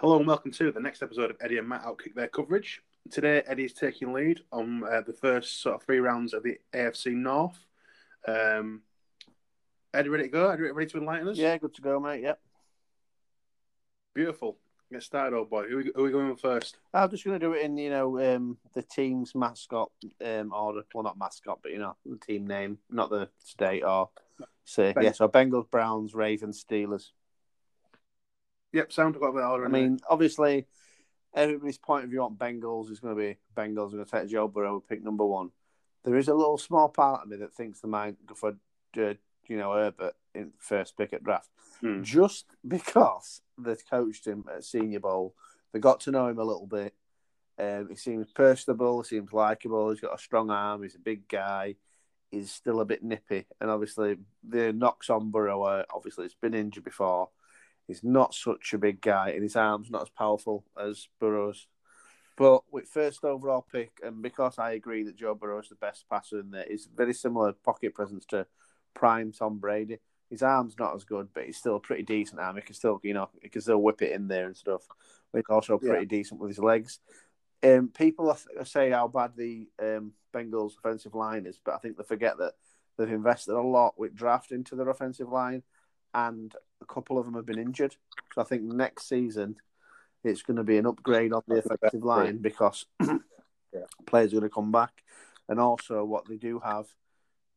Hello and welcome to the next episode of Eddie and Matt Outkick Their Coverage. Today, Eddie is taking lead on the first sort of three rounds of the AFC North. Eddie, ready to go? Eddie, ready to enlighten us? Yeah, good to go, mate. Yep. Beautiful. Get started, old boy. Who are we going with first? I'm just going to do it in, the team's mascot order. Well, not mascot, but, the team name, not the state or city. Yeah, so Bengals, Browns, Ravens, Steelers. Yep, sound got a bit harder. I mean, obviously, everybody's point of view on Bengals is going to be Bengals are going to take Joe Burrow, pick number one. There is a little small part of me that thinks they might go for, Herbert in first pick at draft. Hmm. Just because they coached him at Senior Bowl, they got to know him a little bit. He seems personable, he seems likeable, he's got a strong arm, he's a big guy, he's still a bit nippy. And obviously, the knocks on Burrow, obviously, it's been injured before. He's not such a big guy, and his arm's not as powerful as Burrow's. But with first overall pick, and because I agree that Joe Burrow is the best passer in there, he's very similar pocket presence to prime Tom Brady. His arm's not as good, but he's still a pretty decent arm. He can still, he can still whip it in there and stuff. He's also pretty decent with his legs. People say how bad the Bengals' offensive line is, but I think they forget that they've invested a lot with draft into their offensive line, and a couple of them have been injured. So I think next season it's going to be an upgrade on the offensive line because players are going to come back. And also what they do have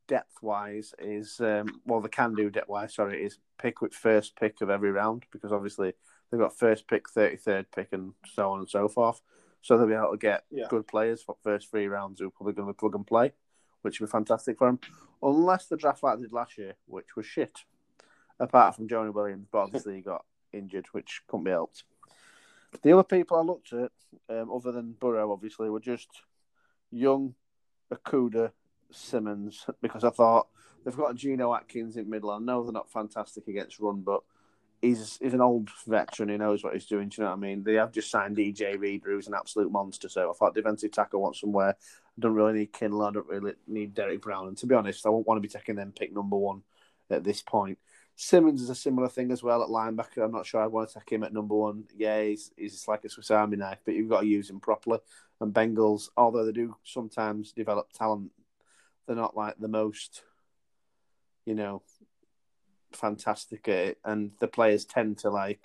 depth-wise is, they can do depth-wise, is pick with first pick of every round because obviously they've got first pick, 33rd pick and so on and so forth. So they'll be able to get good players for first three rounds who are probably going to plug and play, which would be fantastic for them. Unless the draft like they did last year, which was shit. Apart from Jonah Williams, but obviously he got injured, which couldn't be helped. The other people I looked at, other than Burrow, obviously, were just Young, Akuda, Simmons, because I thought they've got Geno Atkins in middle. I know they're not fantastic against run, but he's an old veteran. He knows what he's doing, do you know what I mean? They have just signed EJ Reader, who's an absolute monster. So I thought defensive tackle wants somewhere. I don't really need Kindler. I don't really need Derek Brown. And to be honest, I won't want to be taking them pick number one at this point. Simmons is a similar thing as well at linebacker. I'm not sure I want to take him at number one. Yeah, he's like a Swiss Army knife, but you've got to use him properly. And Bengals, although they do sometimes develop talent, they're not like the most, fantastic at it. And the players tend to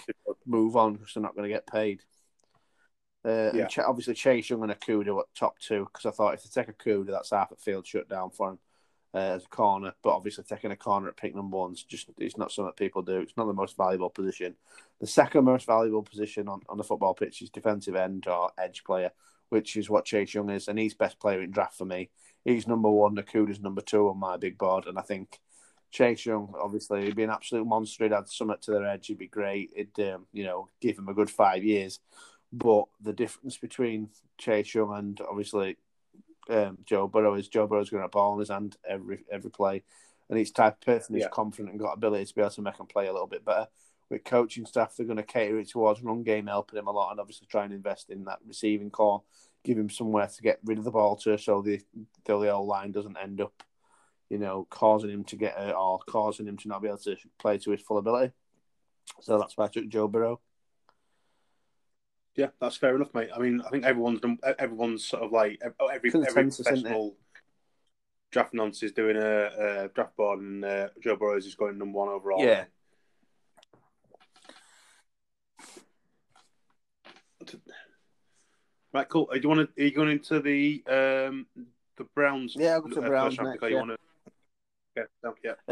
move on because they're not going to get paid. And obviously, Chase Young and Akuda at top two because I thought if they take Akuda, that's half a field shutdown for him. As a corner, but obviously taking a corner at pick number one is it's not something people do. It's not the most valuable position. The second most valuable position on the football pitch is defensive end or edge player, which is what Chase Young is, and he's best player in draft for me. He's number one, Nakuda's number two on my big board, and I think Chase Young, obviously, he'd be an absolute monster. He'd add something to their edge. He'd be great. It'd give him a good 5 years. But the difference between Chase Young and obviously Joe Burrow is Joe Burrow's going to have a ball in his hand every play, and each type of person is confident and got ability to be able to make him play a little bit better. With coaching staff, they're going to cater it towards run game, helping him a lot, and obviously try and invest in that receiving core, give him somewhere to get rid of the ball to, so the old line doesn't end up, causing him to get hurt or causing him to not be able to play to his full ability. So that's why I took Joe Burrow. Yeah, that's fair enough, mate. I mean, I think everyone's sort of every professional draft nonce is doing a draft board, and Joe Burrows is going number one overall. Yeah. Right, cool. Are you going into the Browns? Yeah, I'll go to Browns next.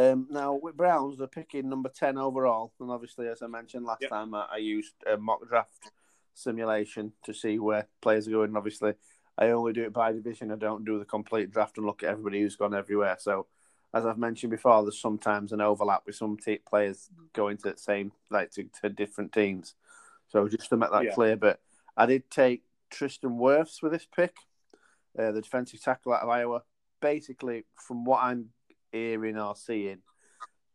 Now, with Browns, they're picking number 10 overall, and obviously, as I mentioned last time, I used a mock draft simulation to see where players are going. And obviously, I only do it by division. I don't do the complete draft and look at everybody who's gone everywhere. So, as I've mentioned before, there's sometimes an overlap with some players going to the same, to different teams. So, just to make that clear, but I did take Tristan Wirfs with this pick, the defensive tackle out of Iowa. Basically, from what I'm hearing or seeing,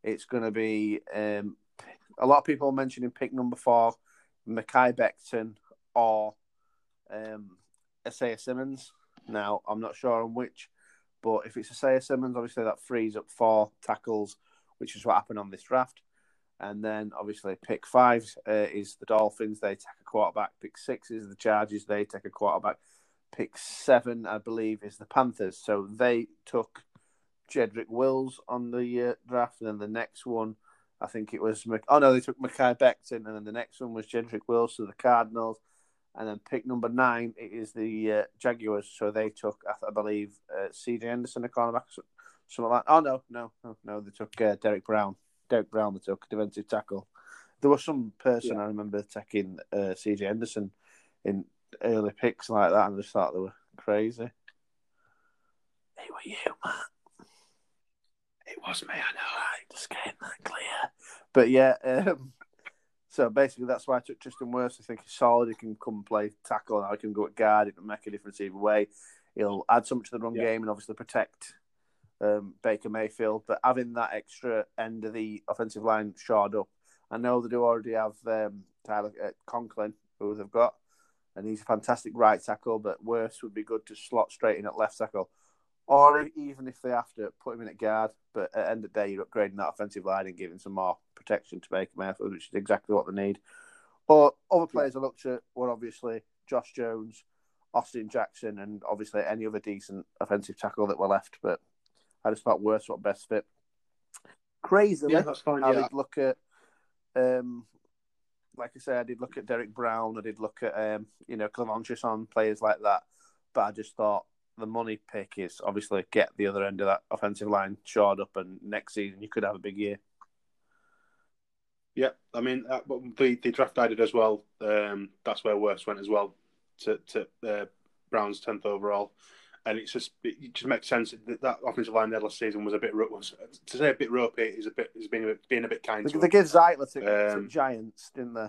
it's going to be a lot of people mentioning pick number 4. Mekhi Becton or Isaiah Simmons. Now, I'm not sure on which, but if it's Isaiah Simmons, obviously that frees up 4 tackles, which is what happened on this draft. And then, obviously, pick five is the Dolphins. They take a quarterback. Pick six is the Chargers. They take a quarterback. Pick seven, I believe, is the Panthers. So they took Jedrick Wills on the draft. And then the next one, I think it was... they took Mekhi Becton. And then the next one was Jedrick Wills, so the Cardinals. And then pick number nine, it is the Jaguars. So they took, I believe, CJ Henderson, a cornerback. Something like that. They took Derek Brown. Derek Brown, they took defensive tackle. There was some person I remember taking CJ Henderson in early picks like that, and I just thought they were crazy. It were you, Matt. It was me, I know, right? Just getting that clear. But yeah, so basically that's why I took Tristan Wirfs. I think he's solid. He can come and play tackle, and I can go at guard. It can make a difference either way. He'll add something to the run game and obviously protect Baker Mayfield, but having that extra end of the offensive line shored up. I know they do already have Tyler Conklin, who they've got, and he's a fantastic right tackle, but Wirfs would be good to slot straight in at left tackle. Or even if they have to, put him in at guard, but at the end of the day, you're upgrading that offensive line and giving some more protection to Baker Mayfield, which is exactly what they need. Or other players I looked at were obviously Josh Jones, Austin Jackson, and obviously any other decent offensive tackle that were left, but I just thought Wirfs what best fit. Crazily, I did look at, like I said, I did look at Derek Brown. I did look at, Cleveland on players like that. But I just thought the money pick is obviously get the other end of that offensive line shored up, and next season you could have a big year. Yeah, I mean, the draft I did as well, that's where Wirfs went as well, to Brown's 10th overall. And it just makes sense that offensive line there last season was a bit rope. To say a bit ropey is being a bit kind. They gave Zeitler to Giants, didn't they?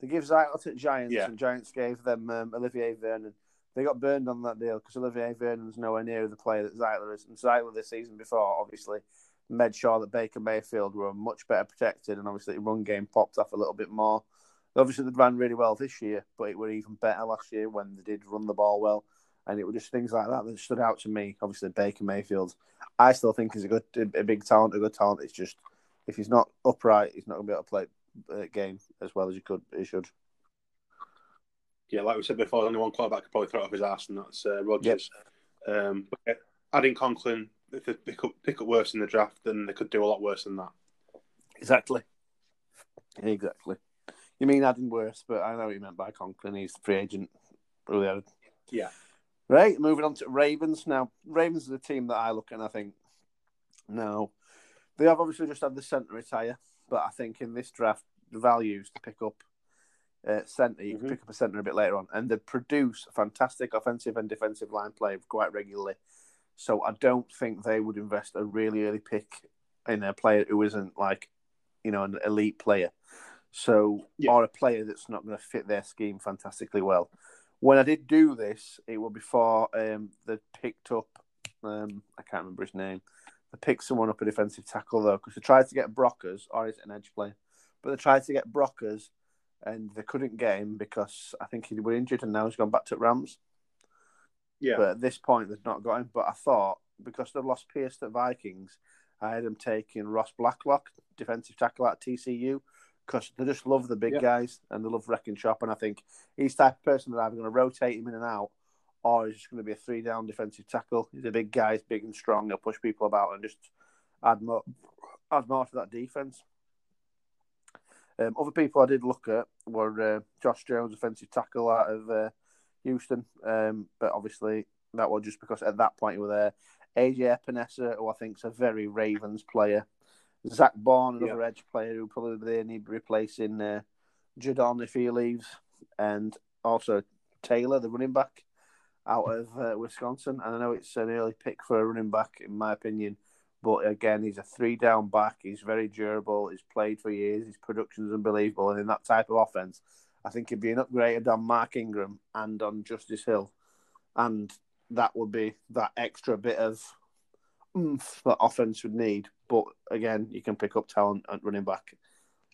They gave Zeitler to Giants, and Giants gave them Olivier Vernon. They got burned on that deal because Olivier Vernon's nowhere near the player that Zeitler is. And Zeitler this season before obviously made sure that Baker Mayfield were much better protected, and obviously the run game popped off a little bit more. Obviously they ran really well this year, but it were even better last year when they did run the ball well. And it was just things like that stood out to me. Obviously, Baker Mayfield, I still think he's a good talent. It's just, if he's not upright, he's not going to be able to play the game as well as he should. Yeah, like we said before, only one quarterback could probably throw it off his arse, and that's Rodgers. Yep. But adding Conklin, if they pick up worse in the draft, then they could do a lot worse than that. Exactly. You mean adding worse, but I know what you meant by Conklin. He's the free agent. Yeah. Right, moving on to Ravens. Now, Ravens are the team that I look at and I think, no. They have obviously just had the centre retire, but I think in this draft, the values to pick up centre. You can pick up a centre a bit later on. And they produce fantastic offensive and defensive line play quite regularly. So I don't think they would invest a really early pick in a player who isn't an elite player. Or a player that's not going to fit their scheme fantastically well. When I did do this, it was before they picked up, I can't remember his name. They picked someone up a defensive tackle, though, because they tried to get Brockers, or is it an edge player? But they tried to get Brockers, and they couldn't get him because I think he was injured, and now he's gone back to Rams. Yeah. But at this point, they've not got him. But I thought, because they lost Pierce to Vikings, I had them taking Ross Blacklock, defensive tackle at TCU, because they just love the big guys and they love wrecking shop. And I think he's the type of person that either going to rotate him in and out, or he's just going to be a 3-down defensive tackle. He's a big guy, he's big and strong. He'll push people about and just add more to that defense. Other people I did look at were Josh Jones, offensive tackle out of Houston. But obviously that was just because at that point he was there. A.J. Epenesa, who I think is a very Ravens player. Zach Bourne, another edge player who probably they need replacing Jadon if he leaves, and also Taylor, the running back out of Wisconsin. And I know it's an early pick for a running back, in my opinion, but again, he's a 3-down back. He's very durable. He's played for years. His production's unbelievable, and in that type of offense, I think he'd be an upgrade on Mark Ingram and on Justice Hill, and that would be that extra bit of oomph that offense would need. But again, you can pick up talent at running back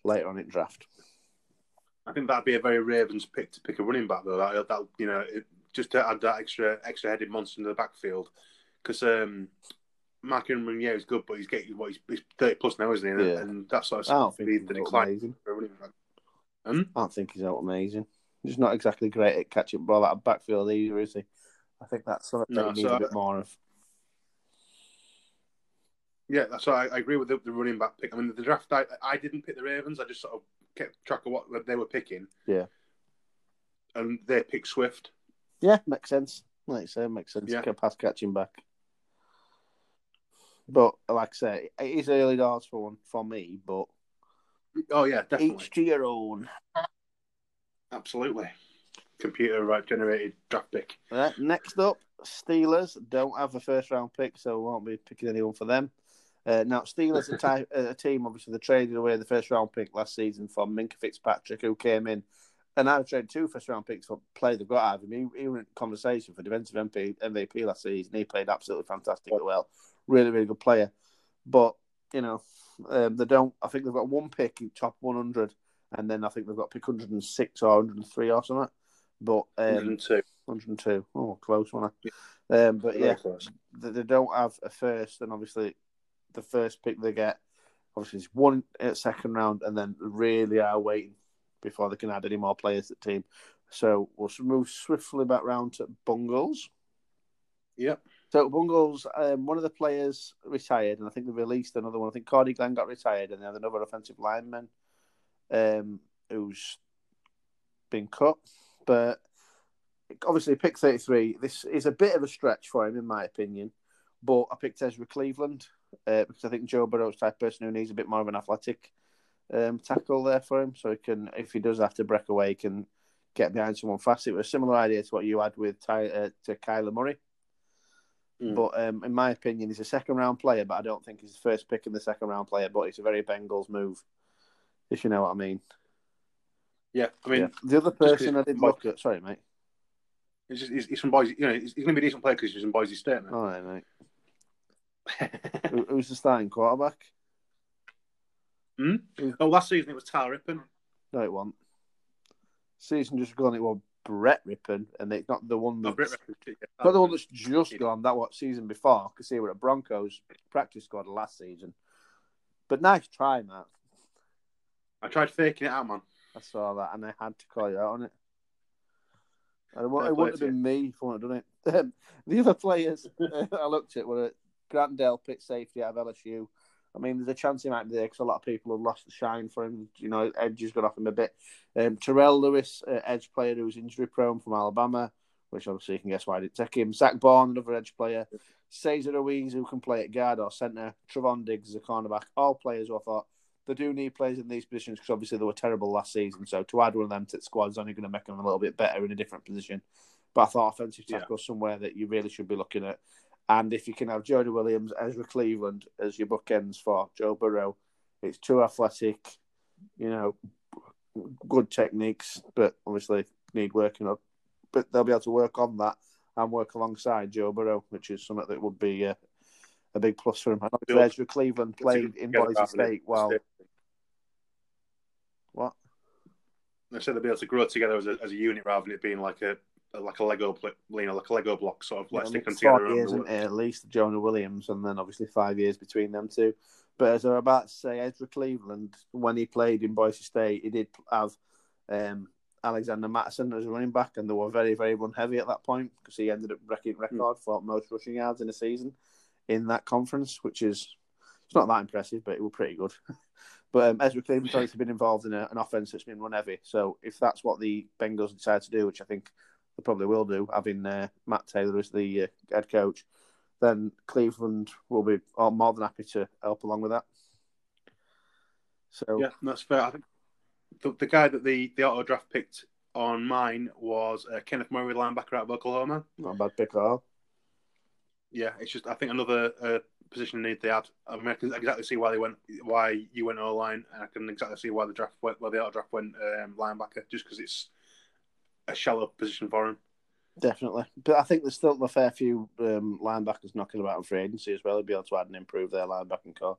later on in draft. I think that'd be a very Ravens pick to pick a running back, though. Just to add that extra headed monster into the backfield, because Mark Ingram, yeah, he's good, but he's getting what he's 30 plus now, isn't he? Yeah. And that's sort of the decline. I don't think he's out amazing. He's not exactly great at catching ball out of backfield either, is he? I think that's something that he needs a bit more of. Yeah, that's why I agree with the running back pick. I mean, the draft, I didn't pick the Ravens. I just sort of kept track of what they were picking. Yeah. And they picked Swift. Yeah, makes sense. Like you say, makes sense. Yeah. Pass catching back. But, like I say, it is early doors for me, but... Oh, yeah, definitely. Each to your own. Absolutely. Computer-generated draft pick. Right, next up, Steelers don't have a first-round pick, so we won't be picking anyone for them. Now, Steelers are a team, obviously, they traded away the first-round pick last season for Minkah Fitzpatrick, who came in. And I traded 2 first-round picks for players they've got out of him. He was in conversation for defensive MVP last season. He played absolutely fantastic as well. Really, really good player. But, you know, they don't... I think they've got one pick in top 100, and then I think they've got pick 106 or 103 or something. But 102. Oh, close one. Yeah. But yeah, they don't have a first, and obviously the first pick they get, obviously it's one second round, and then really are waiting before they can add any more players to the team. So we'll move swiftly back round to Bungles. Yep. So Bungles, one of the players retired, and I think they released another one. I think Cordy Glenn got retired, and they had another offensive lineman who's been cut. But obviously, pick 33, this is a bit of a stretch for him, in my opinion. But I picked Ezra Cleveland because I think Joe Burrow's type of person who needs a bit more of an athletic tackle there for him. So he can, if he does have to break away, he can get behind someone fast. It was a similar idea to what you had with to Kyler Murray. Mm. But in my opinion, he's a second-round player, but I don't think he's the first pick in the second-round player. But it's a very Bengals move, if you know what I mean. Yeah, I mean... Yeah. The other person I did look at... Sorry, mate. He's from Boise... You know, he's going to be a decent player because he's from Boise State, mate. All right, mate. Who's the starting quarterback? Hmm? Oh, last season it was Tar Rippon. No, it wasn't. Season just gone, it was Brett Rypien, and it's not the one that's... Oh, Brett, yeah. Not the one that's just gone, that what season before, because he were at Broncos practice squad last season. But nice try, Matt. I tried faking it out, man. I saw that, and I had to call you out on it. And it wouldn't have been me if I wouldn't have done it. The other players I looked at were Grant Dell, pick safety out of LSU. I mean, there's a chance he might be there because a lot of people have lost the shine for him. You know, edge has got off him a bit. Terrell Lewis, edge player who was injury-prone from Alabama, which obviously you can guess why I didn't take him. Zach Bourne, another edge player. Cesar Ruiz, who can play at guard or centre. Trevon Diggs as a cornerback. All players who I thought, they do need players in these positions because obviously they were terrible last season. So to add one of them to the squad is only going to make them a little bit better in a different position. But I thought offensive tackle is somewhere that you really should be looking at. And if you can have Jonah Williams, Ezra Cleveland as your bookends for Joe Burrow, it's too athletic, you know, good techniques, but obviously need working on. But they'll be able to work on that and work alongside Joe Burrow, which is something that would be a big plus for him. I know Ezra Cleveland played in Boise State while... What? They said they'd be able to grow together as a unit rather than it being like a Lego, you know, like a Lego block sort of like sticking together. 4 years, isn't it? At least Jonah Williams, and then obviously 5 years between them two. But as I was about to say, Ezra Cleveland, when he played in Boise State, he did have Alexander Mattison as a running back, and they were very, very run heavy at that point because he ended up breaking record for most rushing yards in a season in that conference, which is it's not that impressive, but it was pretty good. But Ezra Cleveland has been involved in an offense that's been run heavy. So if that's what the Bengals decide to do, which I think they probably will do, having Matt Taylor as the head coach, then Cleveland will be more than happy to help along with that. So yeah, that's fair. I think the guy that the auto draft picked on mine was Kenneth Murray, linebacker out of Oklahoma. Not a bad pick at all. Yeah, it's just I think another position need they had. I mean, I can exactly see why you went O-line, and I can exactly see why the draft went, where the auto draft went linebacker, just because it's a shallow position for him. Definitely, but I think there's still a fair few linebackers knocking about on free agency as well. They'll be able to add and improve their linebacking core.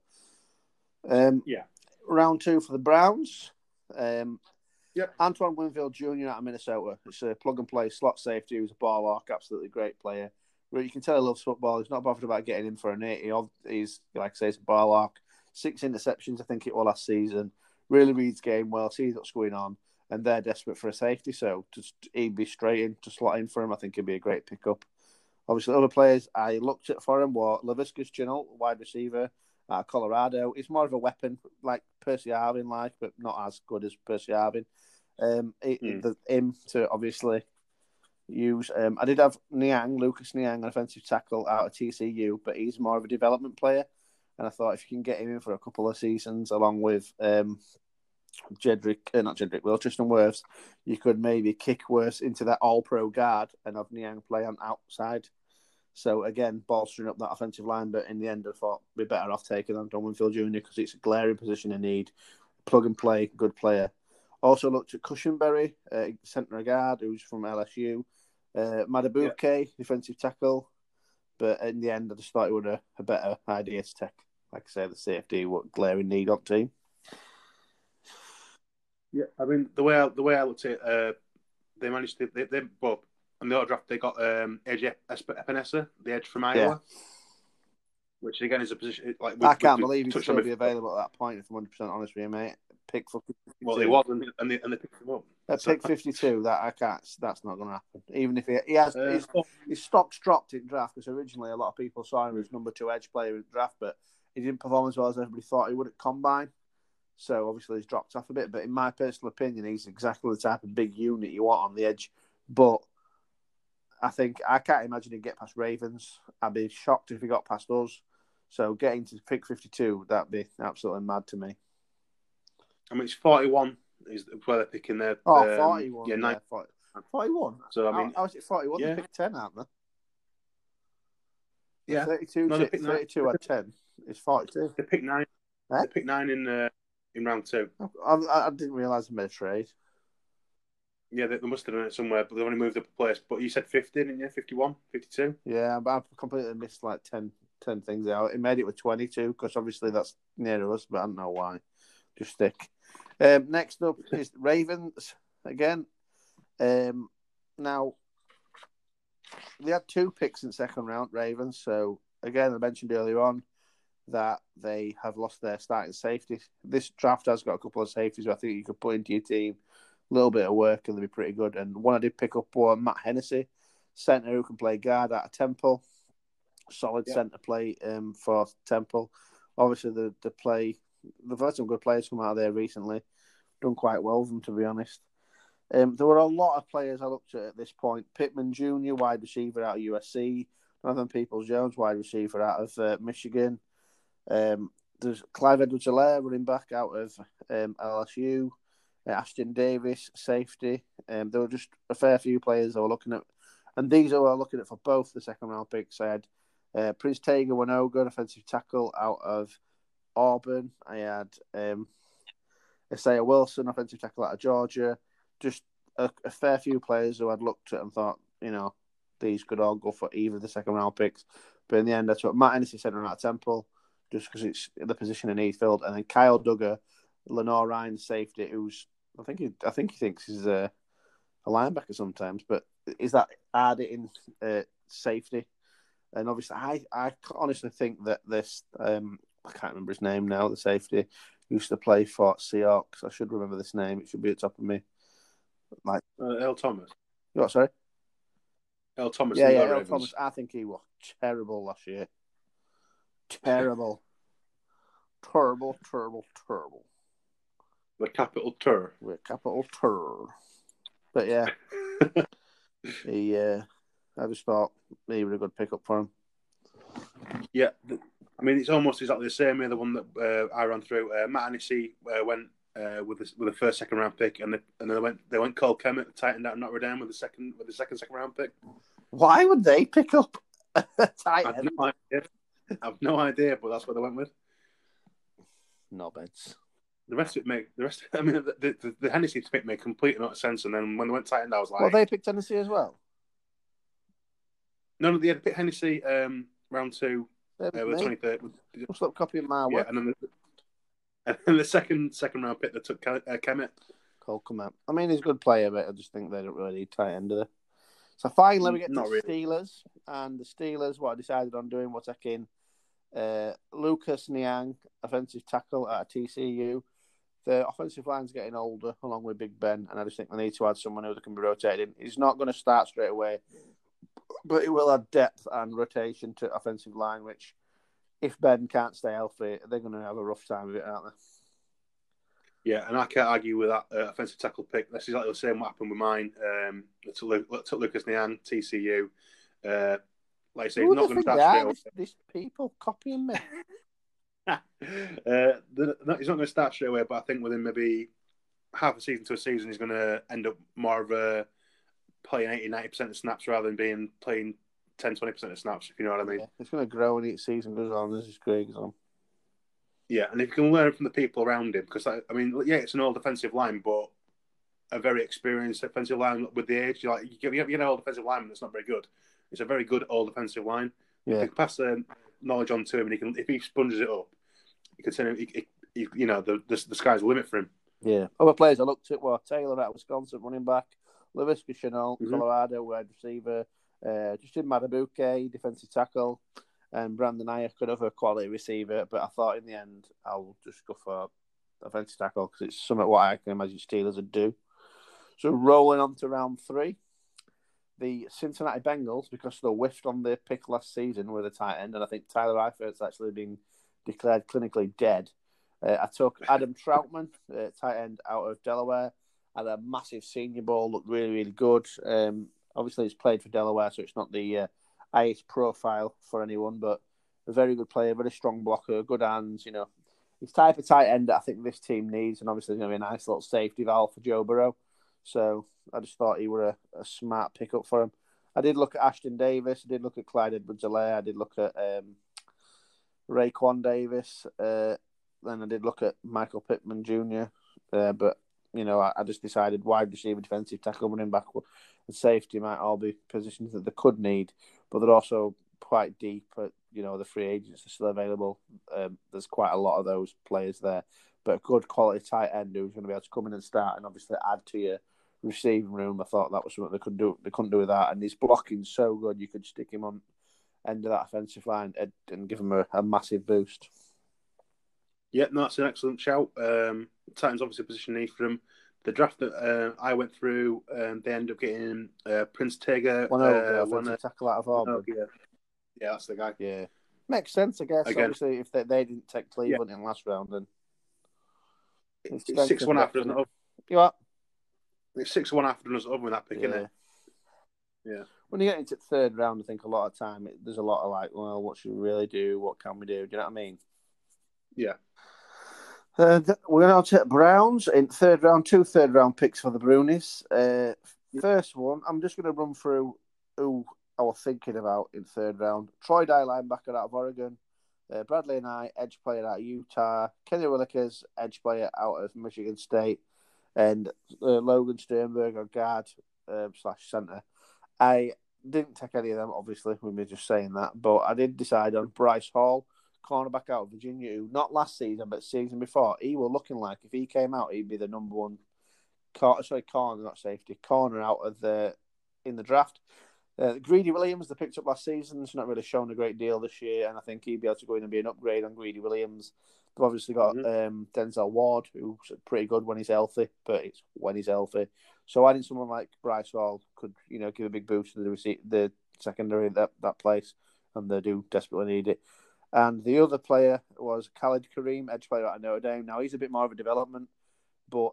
Yeah. Round 2 for the Browns. Yep. Antoine Winfield Jr. out of Minnesota. It's a plug and play slot safety. He was a ball arc, absolutely great player. But you can tell he loves football. He's not bothered about getting in for an 80. He's, like I say, he's a ball hawk. 6 interceptions, I think it was last season. Really reads game well, sees what's going on, and they're desperate for a safety. So just he'd be straight in to slot in for him. I think it'd be a great pickup. Obviously, other players I looked at for him were Laviska Shenault, wide receiver out of Colorado. He's more of a weapon, like Percy Harvin, like, but not as good as Percy Harvin. Him to obviously use. I did have Lucas Niang, an offensive tackle out of TCU, but he's more of a development player. And I thought if you can get him in for a couple of seasons along with Tristan Wirfs, you could maybe kick Wirfs into that all-pro guard and have Niang play on outside. So, again, bolstering up that offensive line, but in the end, I thought we'd be better off taking on Don Winfield Jr. because it's a glaring position in need. Plug and play, good player. Also looked at Cushenberry, centre guard, who's from LSU. Madubuike, defensive tackle. But in the end, I just thought it would a better idea to take, like I say, the safety, what glaring need on team. Yeah, I mean, the way I looked at it, they managed to, well, in the other draft, they got A.J. Epenesa, the edge from Iowa, which again is a position. Like, I can't believe he'd still be available at that point, if I'm 100% honest with you, mate. Pick for 52. Well, he was, and they picked him up. That's pick 52, that's not going to happen. Even if he has, his stock's dropped in draft, because originally a lot of people saw him as number 2 edge player in draft, but he didn't perform as well as everybody thought he would at Combine. So obviously he's dropped off a bit, but in my personal opinion, he's exactly the type of big unit you want on the edge. But I think I can't imagine he'd get past Ravens. I'd be shocked if he got past us. So getting to pick 52, that'd be absolutely mad to me. I mean, it's 41 is where they're picking their... Oh, 41. Yeah, 41? So, I mean... How is it 41? Yeah. They picked 10, aren't they? Yeah. 32 had 10. It's 42. They picked 9. Eh? They picked 9 in round 2. I didn't realise they made a trade. Yeah, they must have done it somewhere, but they only moved up a place. But you said 50, didn't you? 51, 52? Yeah, but I've completely missed like 10 things out. It made it with 22, because obviously that's near us, but I don't know why. Just stick. Next up is Ravens again. Now, they had 2 picks in second round, Ravens. So, again, I mentioned earlier on that they have lost their starting safety. This draft has got a couple of safeties who I think you could put into your team. A little bit of work and they'll be pretty good. And one I did pick up was Matt Hennessy, centre who can play guard out of Temple. Solid centre play for Temple. Obviously, they've had some good players come out of there recently. Done quite well with them, to be honest. There were a lot of players I looked at this point. Pittman Jr., wide receiver out of USC. Jonathan Peoples-Jones, wide receiver out of Michigan. There's Clyde Edwards-Helaire, running back out of LSU. Ashton Davis, safety. There were just a fair few players I were looking at. And these I were looking at for both the second-round picks. I had Prince Tega Wanoga, offensive tackle out of Auburn. I had Isaiah Wilson, offensive tackle out of Georgia. Just a fair few players who I'd looked at and thought, you know, these could all go for either of the second round picks. But in the end, that's what Matt Hennessy said on our Temple, just because it's the position in need filled. And then Kyle Duggar, Lenoir-Rhyne, safety, who's I think he thinks he's a linebacker sometimes, but is that added in safety? And obviously, I honestly think that this. I can't remember his name now, the safety, used to play for Seahawks. I should remember this name. It should be at the top of me. Like Earl Thomas. What, sorry? Earl Thomas. Yeah, Earl Thomas. I think he was terrible last year. Terrible. Terrible. The capital Tur. The capital Tur. But, yeah. I just thought he was a good pickup for him. Yeah, I mean, it's almost exactly the same here, the one that I ran through. Matt Hennessy went with the first second round pick, and then they went Cole Kmet, tight end out of Notre Dame with the second round pick. Why would they pick up a tight end? I've no idea, but that's what they went with. No bets. The Hennessy pick made complete amount of sense, and then when they went tight end, I was like, well, they picked Hennessy as well. No, they had picked Hennessy round 2. With the 23rd. Stop copying my work. Yeah, and then the second round pick that took Kemet. Cole Kmet. I mean, he's a good player, but I just think they don't really need tight end, do they? So finally we get to Steelers, and the Steelers, what I decided on doing was taking Lucas Niang, offensive tackle at TCU. The offensive line's getting older, along with Big Ben, and I just think they need to add someone who they can be rotating. He's not going to start straight away, but he will add depth and rotation to offensive line, which, if Ben can't stay healthy, they're going to have a rough time with it, aren't they? Yeah, and I can't argue with that offensive tackle pick. That's exactly the same what happened with mine. Took Lucas Niang, TCU. Like I say, he's not going to start straight away. These people copying me. He's not going to start straight away, but I think within maybe half a season to a season, he's going to end up more of a playing 80-90% of snaps rather than playing 10-20% of snaps, if you know what I mean. Yeah, it's going to grow when each season goes on. This is great. Yeah, and if you can learn from the people around him, because I mean, yeah, it's an old defensive line, but a very experienced defensive line with the age. Like you get an old defensive lineman that's not very good. It's a very good old defensive line. Yeah. You can pass the knowledge on to him, and he can, if he sponges it up, you can turn him. You know, the sky's the limit for him. Yeah. Other players I looked at were Taylor out of Wisconsin, running back. Laviska Shenault, Colorado, wide receiver. Justin Madubuike, defensive tackle. And Brandon Aiyeh, another quality receiver. But I thought in the end, I'll just go for offensive tackle because it's something what I can imagine Steelers would do. So rolling on to round three, the Cincinnati Bengals, because they whiffed on their pick last season with a tight end, and I think Tyler Eifert's actually been declared clinically dead. I took Adam Troutman, tight end out of Delaware. Had a massive Senior Bowl, looked really, really good. Obviously, he's played for Delaware, so it's not the highest profile for anyone, but a very good player, very strong blocker, good hands, you know. He's the type of tight end that I think this team needs, and obviously, there's going to be a nice little safety valve for Joe Burrow. So I just thought he were a smart pickup for him. I did look at Ashton Davis. I did look at Clyde Edwards-Helaire. I did look at Raekwon Davis. Then I did look at Michael Pittman Jr. But, you know, I just decided wide receiver, defensive tackle, running back, and safety might all be positions that they could need. But they're also quite deep at, you know, the free agents are still available. There's quite a lot of those players there. But a good quality tight end who's going to be able to come in and start and obviously add to your receiving room. I thought that was something they could do. They couldn't do with that, and his blocking's so good. You could stick him on end of that offensive line and give him a massive boost. Yeah, no, that's an excellent shout. Titans obviously position need for him. The draft that I went through, they ended up getting Prince Tega, one tackle out of Auburn. Yeah, that's the guy. Yeah, makes sense, I guess. Again, obviously, if they didn't take Cleveland in last round, then it's 6-1 after us. You what? It's 6-1 after us over with that pick, isn't it? Yeah. When you get into the third round, I think a lot of time there's a lot of like, well, what should we really do? What can we do? Do you know what I mean? Yeah. We're going to take Browns in third round, 2 third round picks for the Brownies. First one, I'm just going to run through who I was thinking about in third round. Troy Dye, linebacker out of Oregon. Bradley and I, edge player out of Utah. Kenny Willickers, edge player out of Michigan State. And Logan Sternberg, our guard / centre. I didn't take any of them, obviously, with me just saying that. But I did decide on Bryce Hall, cornerback out of Virginia, who not last season, but season before, he was looking like if he came out, he'd be the number one corner out of in the draft. Greedy Williams, they picked up last season. It's not really shown a great deal this year, and I think he'd be able to go in and be an upgrade on Greedy Williams. They've obviously got Denzel Ward, who's pretty good when he's healthy, but it's when he's healthy. So I think someone like Bryce Hall could, you know, give a big boost to the secondary that place, and they do desperately need it. And the other player was Khalid Kareem, edge player out of Notre Dame. Now, he's a bit more of a development, but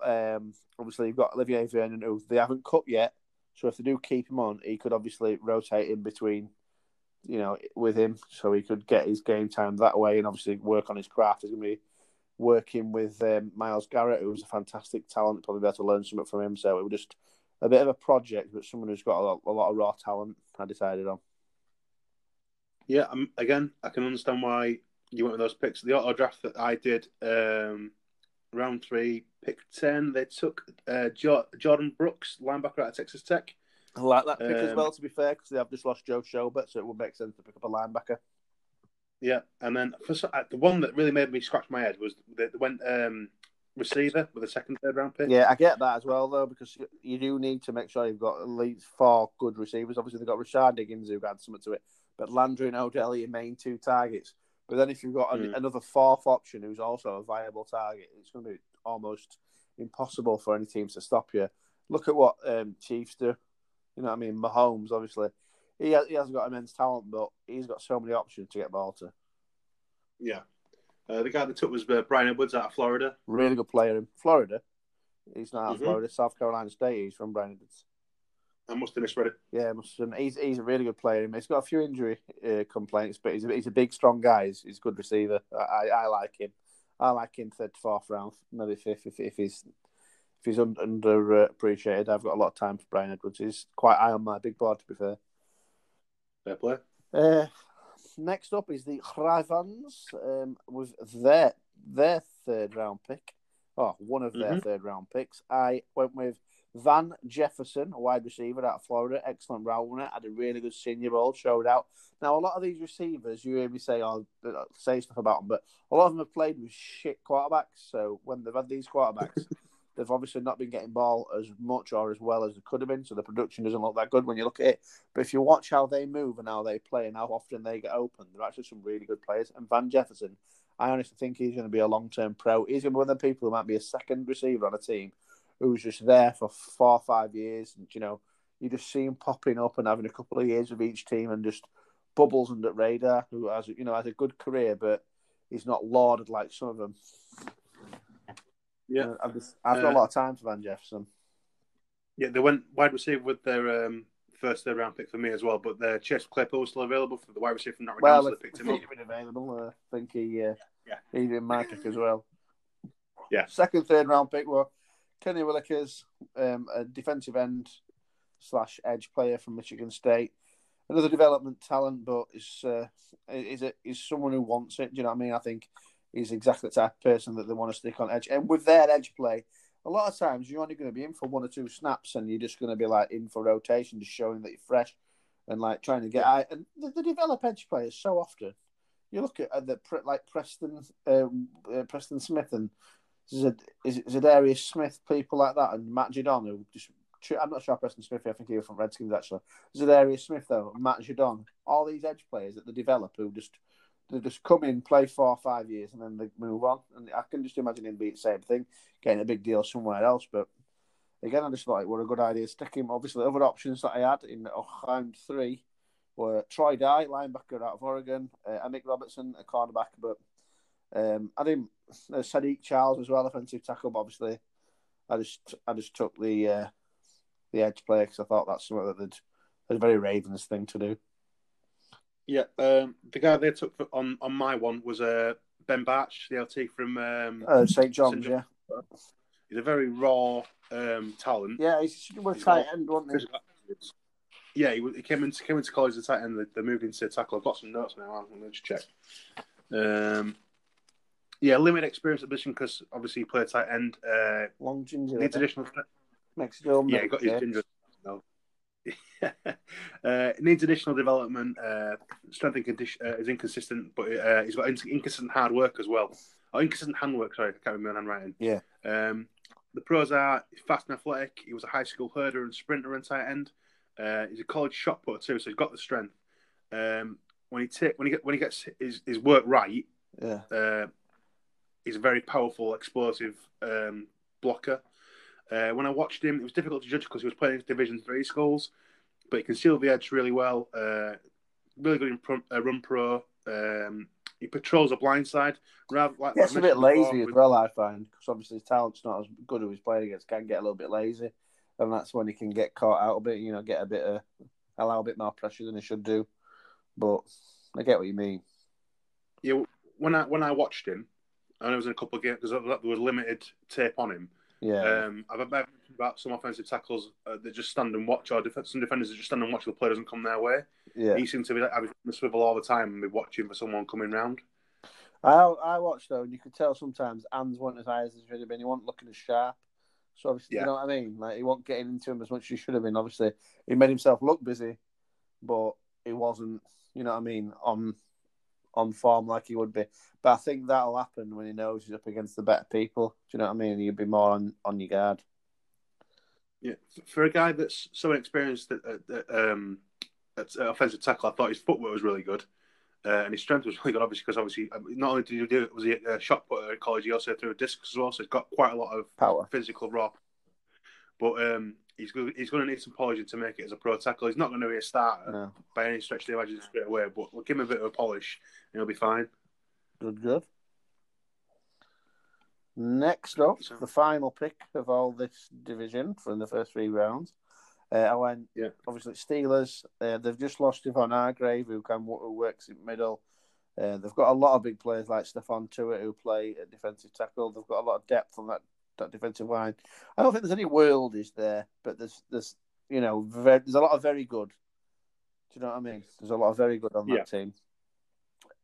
obviously you've got Olivier Vernon, who they haven't cut yet. So if they do keep him on, he could obviously rotate in between, you know, with him. So he could get his game time that way and obviously work on his craft. He's going to be working with Myles Garrett, who's a fantastic talent. Probably be able to learn something from him. So it was just a bit of a project, but someone who's got a lot of raw talent, I decided on. Yeah, again, I can understand why you went with those picks. The auto draft that I did, round 3, pick 10, they took Jordan Brooks, linebacker out of Texas Tech. I like that pick as well, to be fair, because they have just lost Joe Schobert, so it would make sense to pick up a linebacker. Yeah, and then the one that really made me scratch my head was they went receiver with a second, third round pick. Yeah, I get that as well, though, because you do need to make sure you've got at least four good receivers. Obviously, they've got Rashad Higgins, who had something to it, but Landry and Odell are your main two targets. But then if you've got another fourth option who's also a viable target, it's going to be almost impossible for any teams to stop you. Look at what Chiefs do. You know what I mean? Mahomes, obviously. He hasn't got immense talent, but he's got so many options to get ball to. Yeah. The guy that took was Brian Edwards out of Florida. Really good player in Florida. He's not out of Florida. South Carolina State, he's from Brian Edwards. I must have misread it. Yeah, must have. He's a really good player. He's got a few injury complaints, but he's a big, strong guy. He's a good receiver. I like him. I like him third, fourth round, maybe fifth if he's underappreciated. I've got a lot of time for Brian Edwards. He's quite high on my big board, to be fair. Fair play. Next up is the Ravens with their third round pick. Oh, one of their third round picks. I went with Van Jefferson, a wide receiver out of Florida. Excellent route runner. Had a really good senior bowl. Showed out. Now, a lot of these receivers, you hear me say stuff about them, but a lot of them have played with shit quarterbacks. So when they've had these quarterbacks, they've obviously not been getting ball as much or as well as they could have been, so the production doesn't look that good when you look at it. But if you watch how they move and how they play and how often they get open, they're actually some really good players. And Van Jefferson, I honestly think he's going to be a long-term pro. He's going to be one of the people who might be a second receiver on a team who's just there for 4 or 5 years. And, you know, you just see him popping up and having a couple of years with each team and just bubbles under the radar, who has, you know, has a good career, but he's not lauded like some of them. Yeah, I've got a lot of time for Van Jefferson. Yeah, they went wide receiver with their first third round pick for me as well, but their Chase Claypool was still available for the wide receiver from Notre Dame, so they picked him up. He's been available. I think he did my pick as well. Yeah, second third round pick were Kenny Willickers, a defensive end / edge player from Michigan State. Another development talent, but is someone who wants it. Do you know what I mean? I think he's exactly the type of person that they want to stick on edge. And with their edge play, a lot of times you're only going to be in for 1 or 2 snaps and you're just going to be like in for rotation, just showing that you're fresh and like trying to get out. And they develop edge players so often. You look at Preston Smith and Zadarius Smith, people like that, and Matt Judon, who just... I'm not sure Preston Smith, I think he was from Redskins, actually. Zadarius Smith, though, Matt Judon, all these edge players that they develop who just... They just come in, play 4 or 5 years, and then they move on. And I can just imagine him being the same thing, getting a big deal somewhere else. But again, I just thought it was a good idea sticking. Obviously, other options that I had in round 3 were Troy Dye, linebacker out of Oregon, Amik Robertson, a cornerback, but I didn't. Sadiq Charles as well, offensive tackle. But obviously, I just took the edge player because I thought that's something that was a very Ravens thing to do. Yeah, the guy they took on my one was Ben Bartsch, the LT from St. John's, yeah. He's a very raw talent. Yeah, he's a tight end, wasn't he? Yeah, he came into college as a tight end. They moved into tackle. I've got some notes now. I'm going to check. Yeah, limited experience addition because obviously he played tight end. Long ginger. Needs additional... Mexico. Yeah, he got his ginger. Needs additional development. Strength and condition is inconsistent, but he's got inconsistent hard work as well. Oh, inconsistent handwork. Sorry, I can't remember my handwriting. Yeah. The pros are fast and athletic. He was a high school herder and sprinter and tight end. He's a college shot putter too, so he's got the strength. When he gets his work right, yeah. He's a very powerful, explosive blocker. When I watched him, it was difficult to judge because he was playing Division 3 schools, but he concealed the edge really well. Really good in run pro. He patrols the blind side. He gets a bit lazy as well, I find, because obviously his talent's not as good as he's playing against. Can get a little bit lazy, and that's when he can get caught out a bit. You know, get a bit of allow a bit more pressure than he should do. But I get what you mean. Yeah, when I watched him, and it was in a couple of games because there was limited tape on him. Yeah, I've mentioned about some offensive tackles that just stand and watch, or some defenders that just stand and watch the player doesn't come their way. Yeah, he seems to be like having a swivel all the time and be watching for someone coming round. I watch though, and you can tell sometimes hands weren't as high as they should have been. He wasn't looking as sharp, so obviously you know what I mean. Like he wasn't getting into him as much as he should have been. Obviously, he made himself look busy, but he wasn't. You know what I mean? on form like he would be. But I think that'll happen when he knows he's up against the better people. Do you know what I mean? You'll be more on your guard. Yeah, for a guy that's so experienced at offensive tackle, I thought his footwork was really good. And his strength was really good, obviously, not only did he do it, was he a shot putter at college, he also threw discs as well, so he's got quite a lot of power, physical raw. But he's going to need some polishing to make it as a pro tackle. He's not going to be a starter by any stretch of the imagination straight away, but we'll give him a bit of a polish and he'll be fine. Good. Next up, the final pick of all this division from the first three rounds. I went, obviously, Steelers. They've just lost Devon Hargrave, who works in middle. They've got a lot of big players like Stephon Tuitt, who play at defensive tackle. They've got a lot of depth on that defensive line. I don't think there's any worldies there, but there's a lot of very good. Do you know what I mean? There's a lot of very good on that team.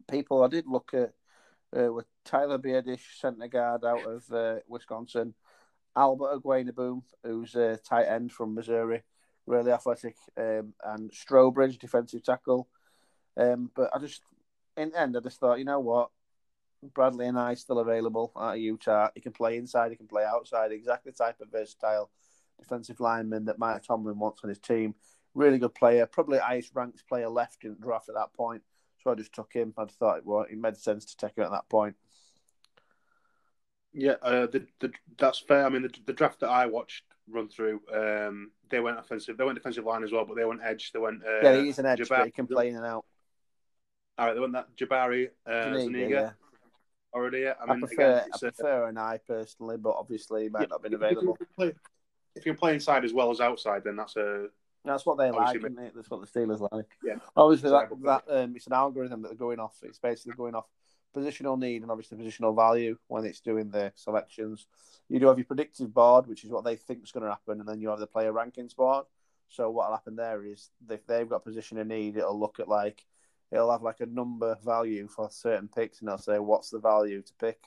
People I did look at were Tyler Biadish, centre guard out of Wisconsin. Albert Ogwuenaboom, who's a tight end from Missouri. Really athletic, and Strobridge, defensive tackle. But I just thought, you know what? Bradley and I still available out of Utah. He can play inside, he can play outside. Exactly the type of versatile defensive lineman that Mike Tomlin wants on his team. Really good player. Probably highest ranked player left in the draft at that point. So I just took him. I thought it made sense to take him at that point. Yeah, that's fair. I mean, the draft that I watched run through, they went offensive. They went defensive line as well, but they went edge. They went he is an edge, but he can play in and out. All right, they went that Jabari Zuniga already. Yeah. I prefer an eye personally, but obviously it might not have been available. If you can play inside as well as outside, then that's what they like, isn't it? That's what the Steelers like. Yeah, obviously that it's an algorithm that they're going off. It's basically going off positional need and obviously positional value when it's doing the selections. You do have your predictive board, which is what they think is going to happen, and then you have the player rankings board. So what will happen there is if they've got position of need, it'll look at it'll have a number value for certain picks, and it'll say what's the value to pick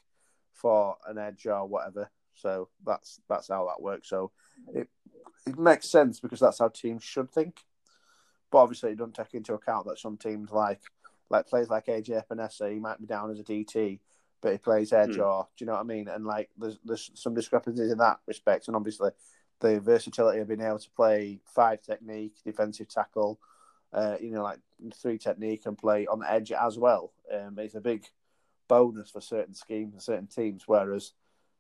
for an edge or whatever. So that's how that works. So it makes sense because that's how teams should think. But obviously it doesn't take into account that some teams like players like A.J. Epenesa, he might be down as a DT, but he plays edge or, do you know what I mean? And there's some discrepancies in that respect. And obviously, the versatility of being able to play 5 technique, defensive tackle, 3 technique and play on the edge as well. It's a big bonus for certain schemes and certain teams. Whereas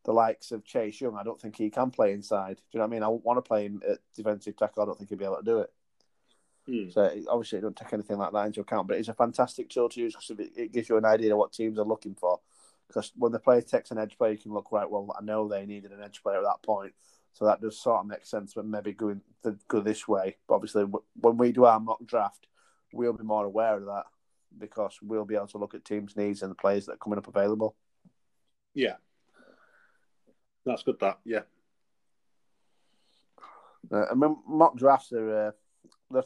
the likes of Chase Young, I don't think he can play inside. Do you know what I mean? I wouldn't want to play him at defensive tackle. I don't think he'd be able to do it. So obviously it don't take anything like that into account, but it's a fantastic tool to use because it gives you an idea of what teams are looking for. Because when the player takes an edge player, you can look, right, well, I know they needed an edge player at that point, so that does sort of make sense, but maybe go this way. But obviously when we do our mock draft, we'll be more aware of that because we'll be able to look at teams' needs and the players that are coming up available. Yeah. That's good, that, yeah. I mean, mock drafts are... a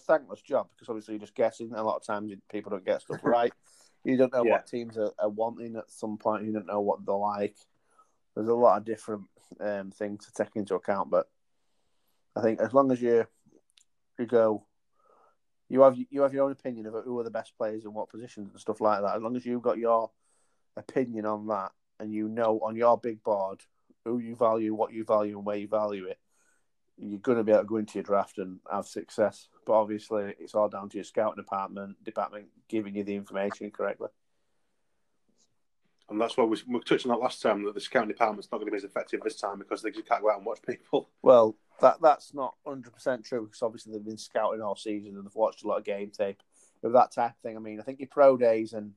thankless job because obviously you're just guessing. A lot of times people don't get stuff right. You don't know what teams are wanting at some point. You don't know what they're like. There's a lot of different things to take into account, but I think as long as you have your own opinion of who are the best players and what positions and stuff like that, as long as you've got your opinion on that and you know on your big board who you value, what you value and where you value it, you're going to be able to go into your draft and have success. But obviously, it's all down to your scouting department giving you the information correctly. And that's why we touched on that last time, that the scouting department's not going to be as effective this time because they just can't go out and watch people. Well, that's not 100% true because obviously they've been scouting all season and they've watched a lot of game tape of that type of thing. I mean, I think your pro days and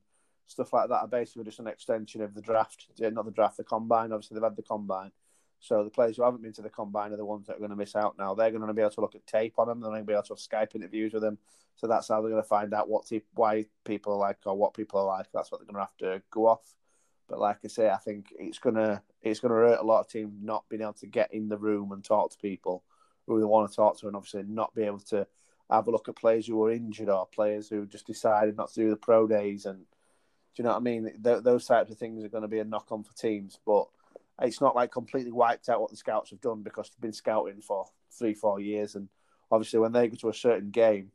stuff like that are basically just an extension of the draft. Not the draft, the combine. Obviously, they've had the combine. So the players who haven't been to the combine are the ones that are going to miss out now. They're going to be able to look at tape on them. They're going to be able to have Skype interviews with them. So that's how they're going to find out why people are like or what people are like. That's what they're going to have to go off. But like I say, I think it's going to hurt a lot of teams not being able to get in the room and talk to people who they want to talk to, and obviously not be able to have a look at players who are injured or players who just decided not to do the pro days. And do you know what I mean? Those types of things are going to be a knock-on for teams, but it's not like completely wiped out what the scouts have done because they've been scouting for 3-4 years. And obviously when they go to a certain game,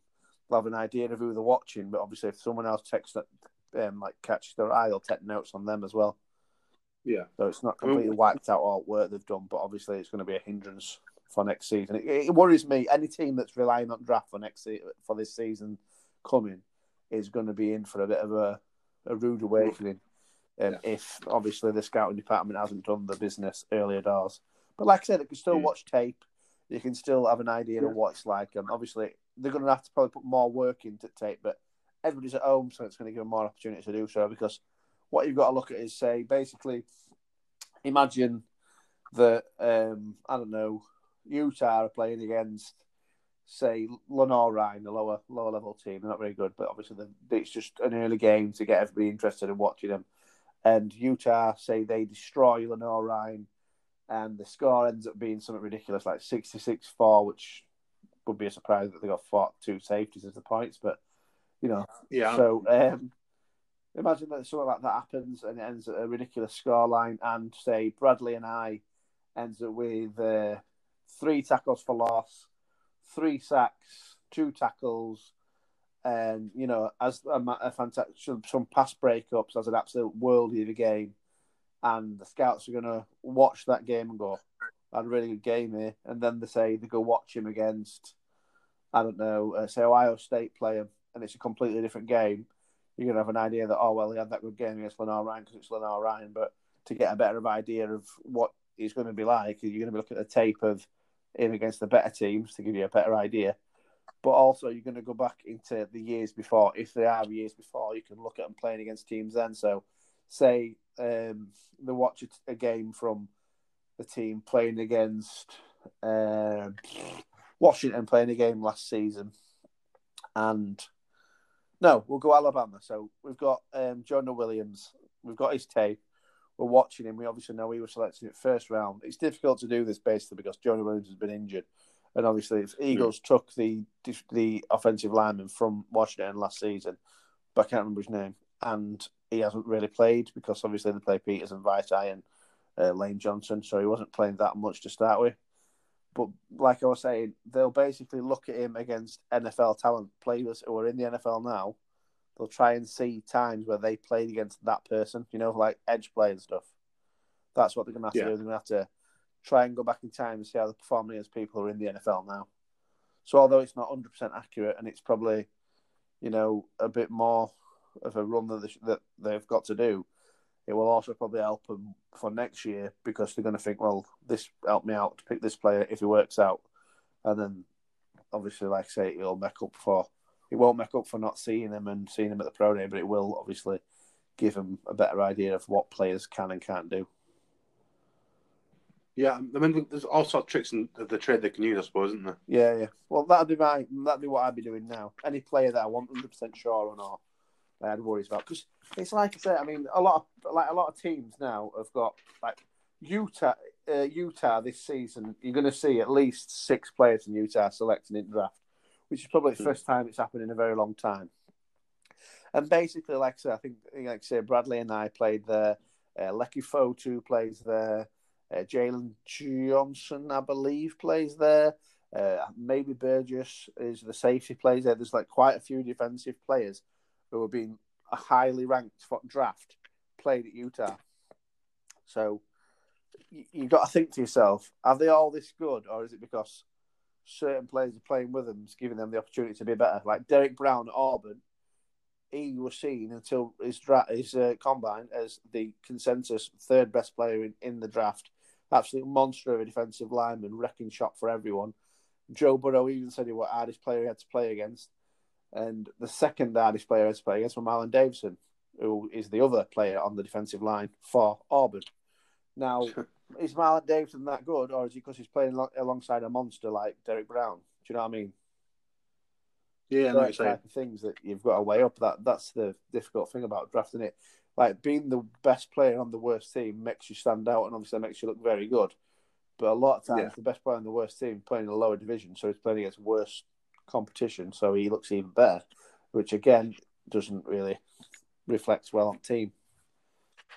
they'll have an idea of who they're watching. But obviously if someone else takes that like catch their eye, they'll take notes on them as well. Yeah. So it's not completely wiped out all work they've done, but obviously it's going to be a hindrance for next season. It worries me. Any team that's relying on draft for for this season coming is going to be in for a bit of a rude awakening if obviously the scouting department hasn't done the business earlier doors. But like I said, you can still watch tape. You can still have an idea of what it's like. And obviously, they're going to have to probably put more work into tape, but everybody's at home, so it's going to give them more opportunity to do so. Because what you've got to look at is, say, basically, imagine that, I don't know, Utah are playing against, say, Lenoir-Rhyne, the lower-level team. They're not very good, but obviously it's just an early game to get everybody interested in watching them. And Utah, say, they destroy Lenoir-Rhyne, and the score ends up being something ridiculous, like 66-4, which would be a surprise that they got 4-2 safeties as the points. But, you know, so imagine that something like that happens and it ends at a ridiculous scoreline, and, say, Bradley and I ends up with 3 tackles for loss, 3 sacks, 2 tackles, and, you know, as a fantastic, some pass breakups as an absolute worldie of a game. And the scouts are going to watch that game and go, had a really good game here. And then they say they go watch him against, I don't know, say Ohio State play him, and it's a completely different game. You're going to have an idea that, oh, well, he had that good game against Lenoir-Rhyne because it's Lenoir-Rhyne. But to get a better idea of what he's going to be like, you're going to be looking at the tape of him against the better teams to give you a better idea. But also you're going to go back into the years before. If they are years before, you can look at them playing against teams then. So say they watch a game from the team playing against Washington, playing a game last season, and we'll go Alabama. So we've got Jonah Williams, we've got his tape, we're watching him. We obviously know he was selected at first round. It's difficult to do this basically because Jonah Williams has been injured, and obviously if Eagles took the offensive lineman from Washington last season, but I can't remember his name, and he hasn't really played because obviously they play Peters and Vitae and Lane Johnson, so he wasn't playing that much to start with. But like I was saying, they'll basically look at him against NFL talent players who are in the NFL now. They'll try and see times where they played against that person, you know, like edge play and stuff. That's what they're going to have to do. They're going to have to try and go back in time and see how they're performing as people who are in the NFL now. So although it's not 100% accurate, and it's probably, you know, a bit more of a run that they've got to do, it will also probably help them for next year, because they're going to think, well, this helped me out to pick this player if he works out. And then obviously, like I say, it won't make up for not seeing him and seeing him at the pro day, but it will obviously give them a better idea of what players can and can't do. Yeah, I mean, there's all sorts of tricks in the trade they can use, I suppose, isn't there? Yeah, yeah. Well, that'd be what I'd be doing now. Any player that I want 100% sure on or I had worries about, because it's like I said. I mean, a lot of teams now have got, like, Utah this season. You're going to see at least 6 players in Utah selecting in draft, which is probably the first time it's happened in a very long time. And basically, like I said, I think, like I said, Bradley and I played there. Lecky Fotu plays there. Jalen Johnson, I believe, plays there. Maybe Burgess is the safety plays there. There's like quite a few defensive players who have been highly ranked for draft, played at Utah. So you've got to think to yourself, are they all this good, or is it because certain players are playing with them, giving them the opportunity to be better? Like Derek Brown at Auburn, he was seen until his combine as the consensus 3rd best player in the draft. Absolute monster of a defensive lineman, wrecking shot for everyone. Joe Burrow even said he was the hardest player he had to play against. And the 2nd hardest player to play against was Marlon Davidson, who is the other player on the defensive line for Auburn. Now, is Marlon Davidson that good, or is he because he's playing alongside a monster like Derek Brown? Do you know what I mean? Yeah, so that's the type of things that you've got to weigh up. That's the difficult thing about drafting it. Like, being the best player on the worst team makes you stand out, and obviously makes you look very good. But a lot of times, the best player on the worst team playing in a lower division, so he's playing against worse competition, so he looks even better, which again doesn't really reflect well on team,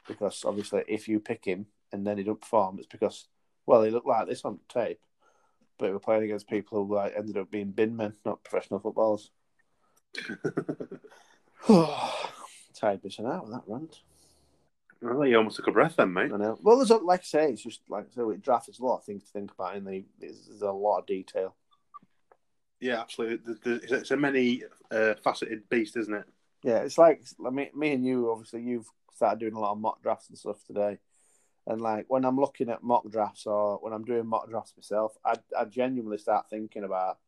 because obviously if you pick him and then he don't perform, it's because, well, he looked like this on tape, but we're playing against people who ended up being bin men, not professional footballers. tired missing out on that rant. Well, you almost took a breath then, mate. I know. Well, there's, like I say, it's just like so. With draft, there's a lot of things to think about, and there's a lot of detail. Yeah, absolutely. It's a many faceted beast, isn't it? Yeah, it's like me and you. Obviously, you've started doing a lot of mock drafts and stuff today. And like when I'm looking at mock drafts or when I'm doing mock drafts myself, I genuinely start thinking about,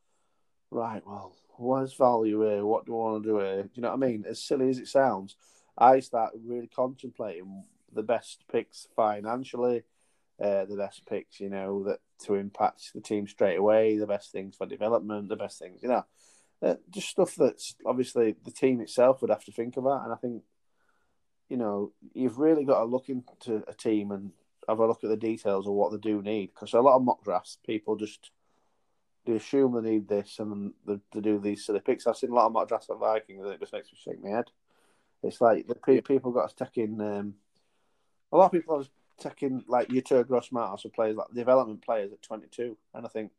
right, well, what's value here? What do I want to do here? Do you know what I mean? As silly as it sounds, I start really contemplating the best picks financially, the best picks, you know, that to impact the team straight away, the best things for development, the best things, you know, just stuff that's obviously the team itself would have to think about. And I think, you know, you've really got to look into a team and have a look at the details of what they do need. Because a lot of mock drafts, people just they assume they need this and they do these silly picks. I've seen a lot of mock drafts at Vikings and it just makes me shake my head. It's like the people got to take in... a lot of people have taken like Yetur Gross-Matos or players, like development players at 22. And I think,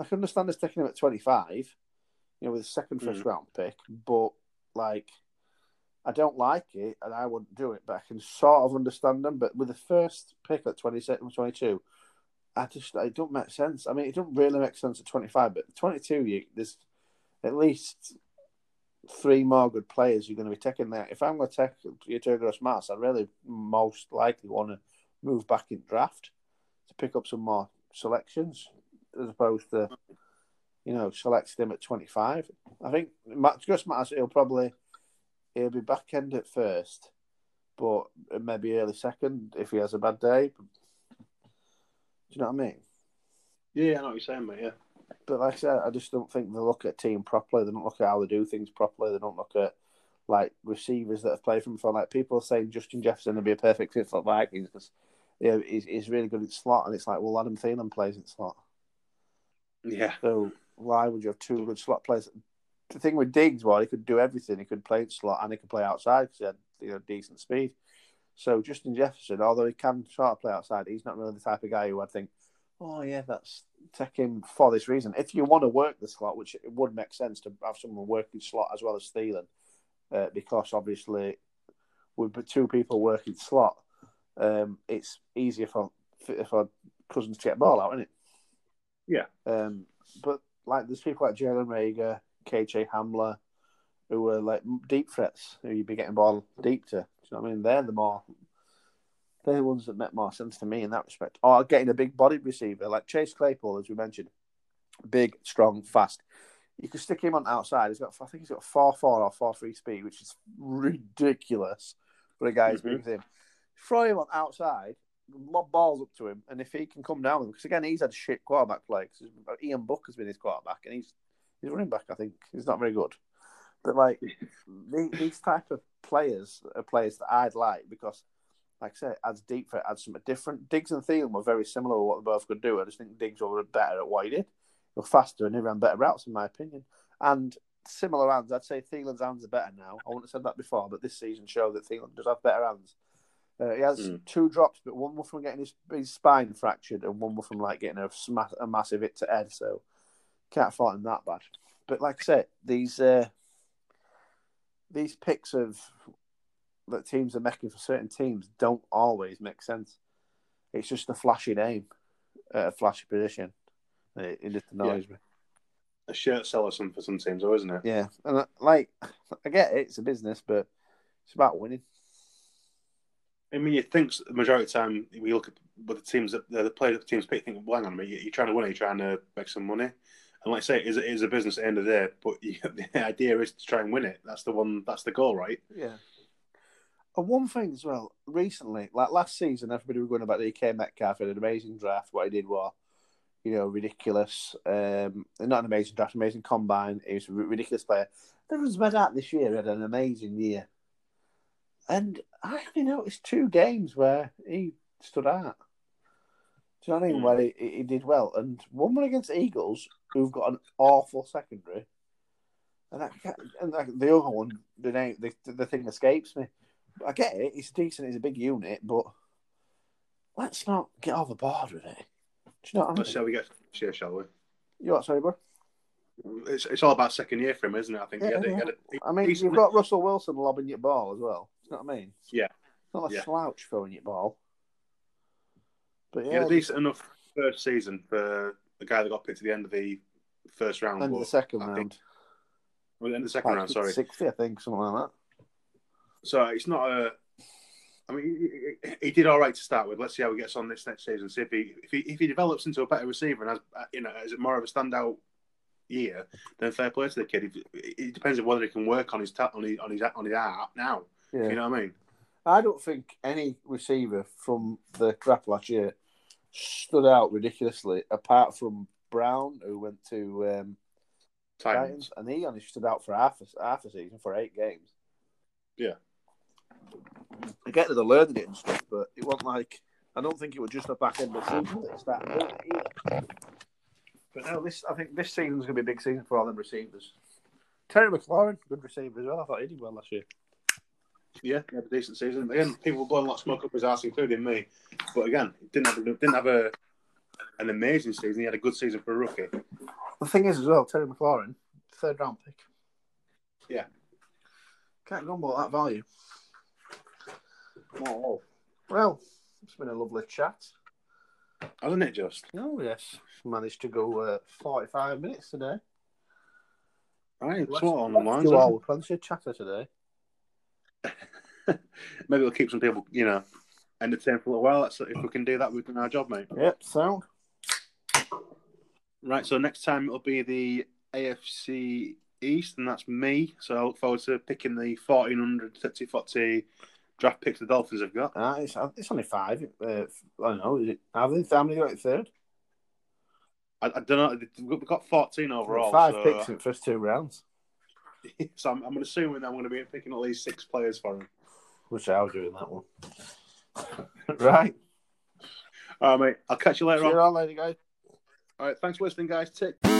I can understand us taking him at 25, you know, with a second first-round pick, but like... I don't like it, and I wouldn't do it, but I can sort of understand them. But with the first pick at 22, it don't make sense. I mean, it doesn't really make sense at 25, but 22, there's at least three more good players you're going to be taking there. If I'm going to take Yetur Gross-Matos, I really most likely want to move back in draft to pick up some more selections as opposed to, you know, selecting him at 25. I think Gross-Matos, he'll probably... He'll be back end at first, but maybe early second if he has a bad day. Do you know what I mean? Yeah, I know what you're saying, mate, yeah. But like I said, I just don't think they look at team properly. They don't look at how they do things properly. They don't look at, like, receivers that have played for them before. Like, people are saying Justin Jefferson would be a perfect fit for the Vikings because he's really good at slot, and it's like, well, Adam Thielen plays in slot. Yeah. So why would you have two good slot players? The thing with Diggs was he could do everything. He could play in slot and he could play outside because he had, you know, decent speed. So Justin Jefferson, although he can sort of play outside, he's not really the type of guy who I'd think, oh yeah, that's take him for this reason. If you want to work the slot, which it would make sense to have someone working slot as well as Thielen, because obviously with two people working slot, it's easier for Cousins to get ball out, isn't it? Yeah. But like there's people like Jalen Reagor, KJ Hamler, who are like deep threats, who you'd be getting ball deep to. Do you know what I mean? They're the ones that make more sense to me in that respect. Or getting a big bodied receiver like Chase Claypool, as we mentioned, big, strong, fast. You could stick him on outside. I think he's got 4.4 or 4.3 speed, which is ridiculous for a guy who's been with him. Throw him on outside, lob balls up to him, and if he can come down with him, because again, he's had shit quarterback play. Because Ian Book has been his quarterback, and he's running back, I think. He's not very good. But, like, these type of players are players that I'd like because, like I said, adds deep for it, adds something different. Diggs and Thielen were very similar to what they both could do. I just think Diggs were better at what he did. He was faster and he ran better routes, in my opinion. And similar hands. I'd say Thielen's hands are better now. I wouldn't have said that before, but this season showed that Thielen does have better hands. He has two drops, but one was from getting his spine fractured and one was from, like, getting a massive hit to head, so... Can't fault him that bad, but like I said, these picks of that teams are making for certain teams don't always make sense. It's just a flashy name, a flashy position. It just annoys me. A shirt seller for some teams, though, isn't it? Yeah, and I get it, it's a business, but it's about winning. I mean, you think the majority of the time we look at the teams that the players that the teams pick, think, well, hang on a minute, you're trying to win, you're trying to make some money. And like I say, it is a business at the end of the day, but the idea is to try and win it. That's the goal, right? Yeah. And one thing as well, recently, like last season, everybody was going about DK Metcalf in an amazing draft. What he did was, you know, ridiculous. Not an amazing draft, amazing combine. He was a ridiculous player. There was Med Art this year, he had an amazing year. And I only noticed two games where he stood out. Do you know what I mean? Where he did well. And one went against Eagles, who've got an awful secondary. And the other one, the thing escapes me. I get it. It's decent. It's a big unit. But let's not get overboard with it. Do you know what I mean? Shall we get shall we? You what, sorry, bro? it's all about second year for him, isn't it? I think. I mean, you've got Russell Wilson lobbing your ball as well. You know what I mean? Yeah. It's not a slouch throwing your ball. But yeah, decent enough first season for the guy that got picked at the end of the first round. End of the second round. Well, end of the second round. Sorry, 60, I think, something like that. So it's not a. I mean, he did all right to start with. Let's see how he gets on this next season. See if he develops into a better receiver and has, you know, is it more of a standout year, then fair play to the kid. It depends on whether he can work on his on his art now. Yeah. You know what I mean? I don't think any receiver from the crap last year stood out ridiculously, apart from Brown, who went to Titans, and he only stood out for half a season for 8 games. Yeah. I get that they learned it and stuff, but it wasn't like, I don't think it was just a back end of the season that started either. But no, I think this season's going to be a big season for all them receivers. Terry McLaurin, good receiver as well. I thought he did well last year. Yeah, he had a decent season. Again, people were blowing a lot of smoke up his arse, including me. But again, he didn't have an amazing season. He had a good season for a rookie. The thing is as well, Terry McLaurin, 3rd round pick. Yeah. Can't grumble at that value. Oh, well, it's been a lovely chat, hasn't it? Just yes, managed to go 45 minutes today. Right, it's all on the lines. Do all fancy chatter today. Maybe we'll keep some people, you know, entertained for a little while. That's, if we can do that, we've done our job, mate. Yep, sound. Right, so next time it'll be the AFC East, and that's me. So I look forward to picking the 1400 30-40. Draft picks the Dolphins have got. It's only 5. I don't know. Is it? How many got it 3rd? I don't know. We've got 14 overall. 5 picks in the first 2 rounds. So I'm assuming that I'm going to be picking at least 6 players for him. Wish I was doing that one. Right. All right, mate. I'll catch you later on. See you later, guys. All right. Thanks for listening, guys. Take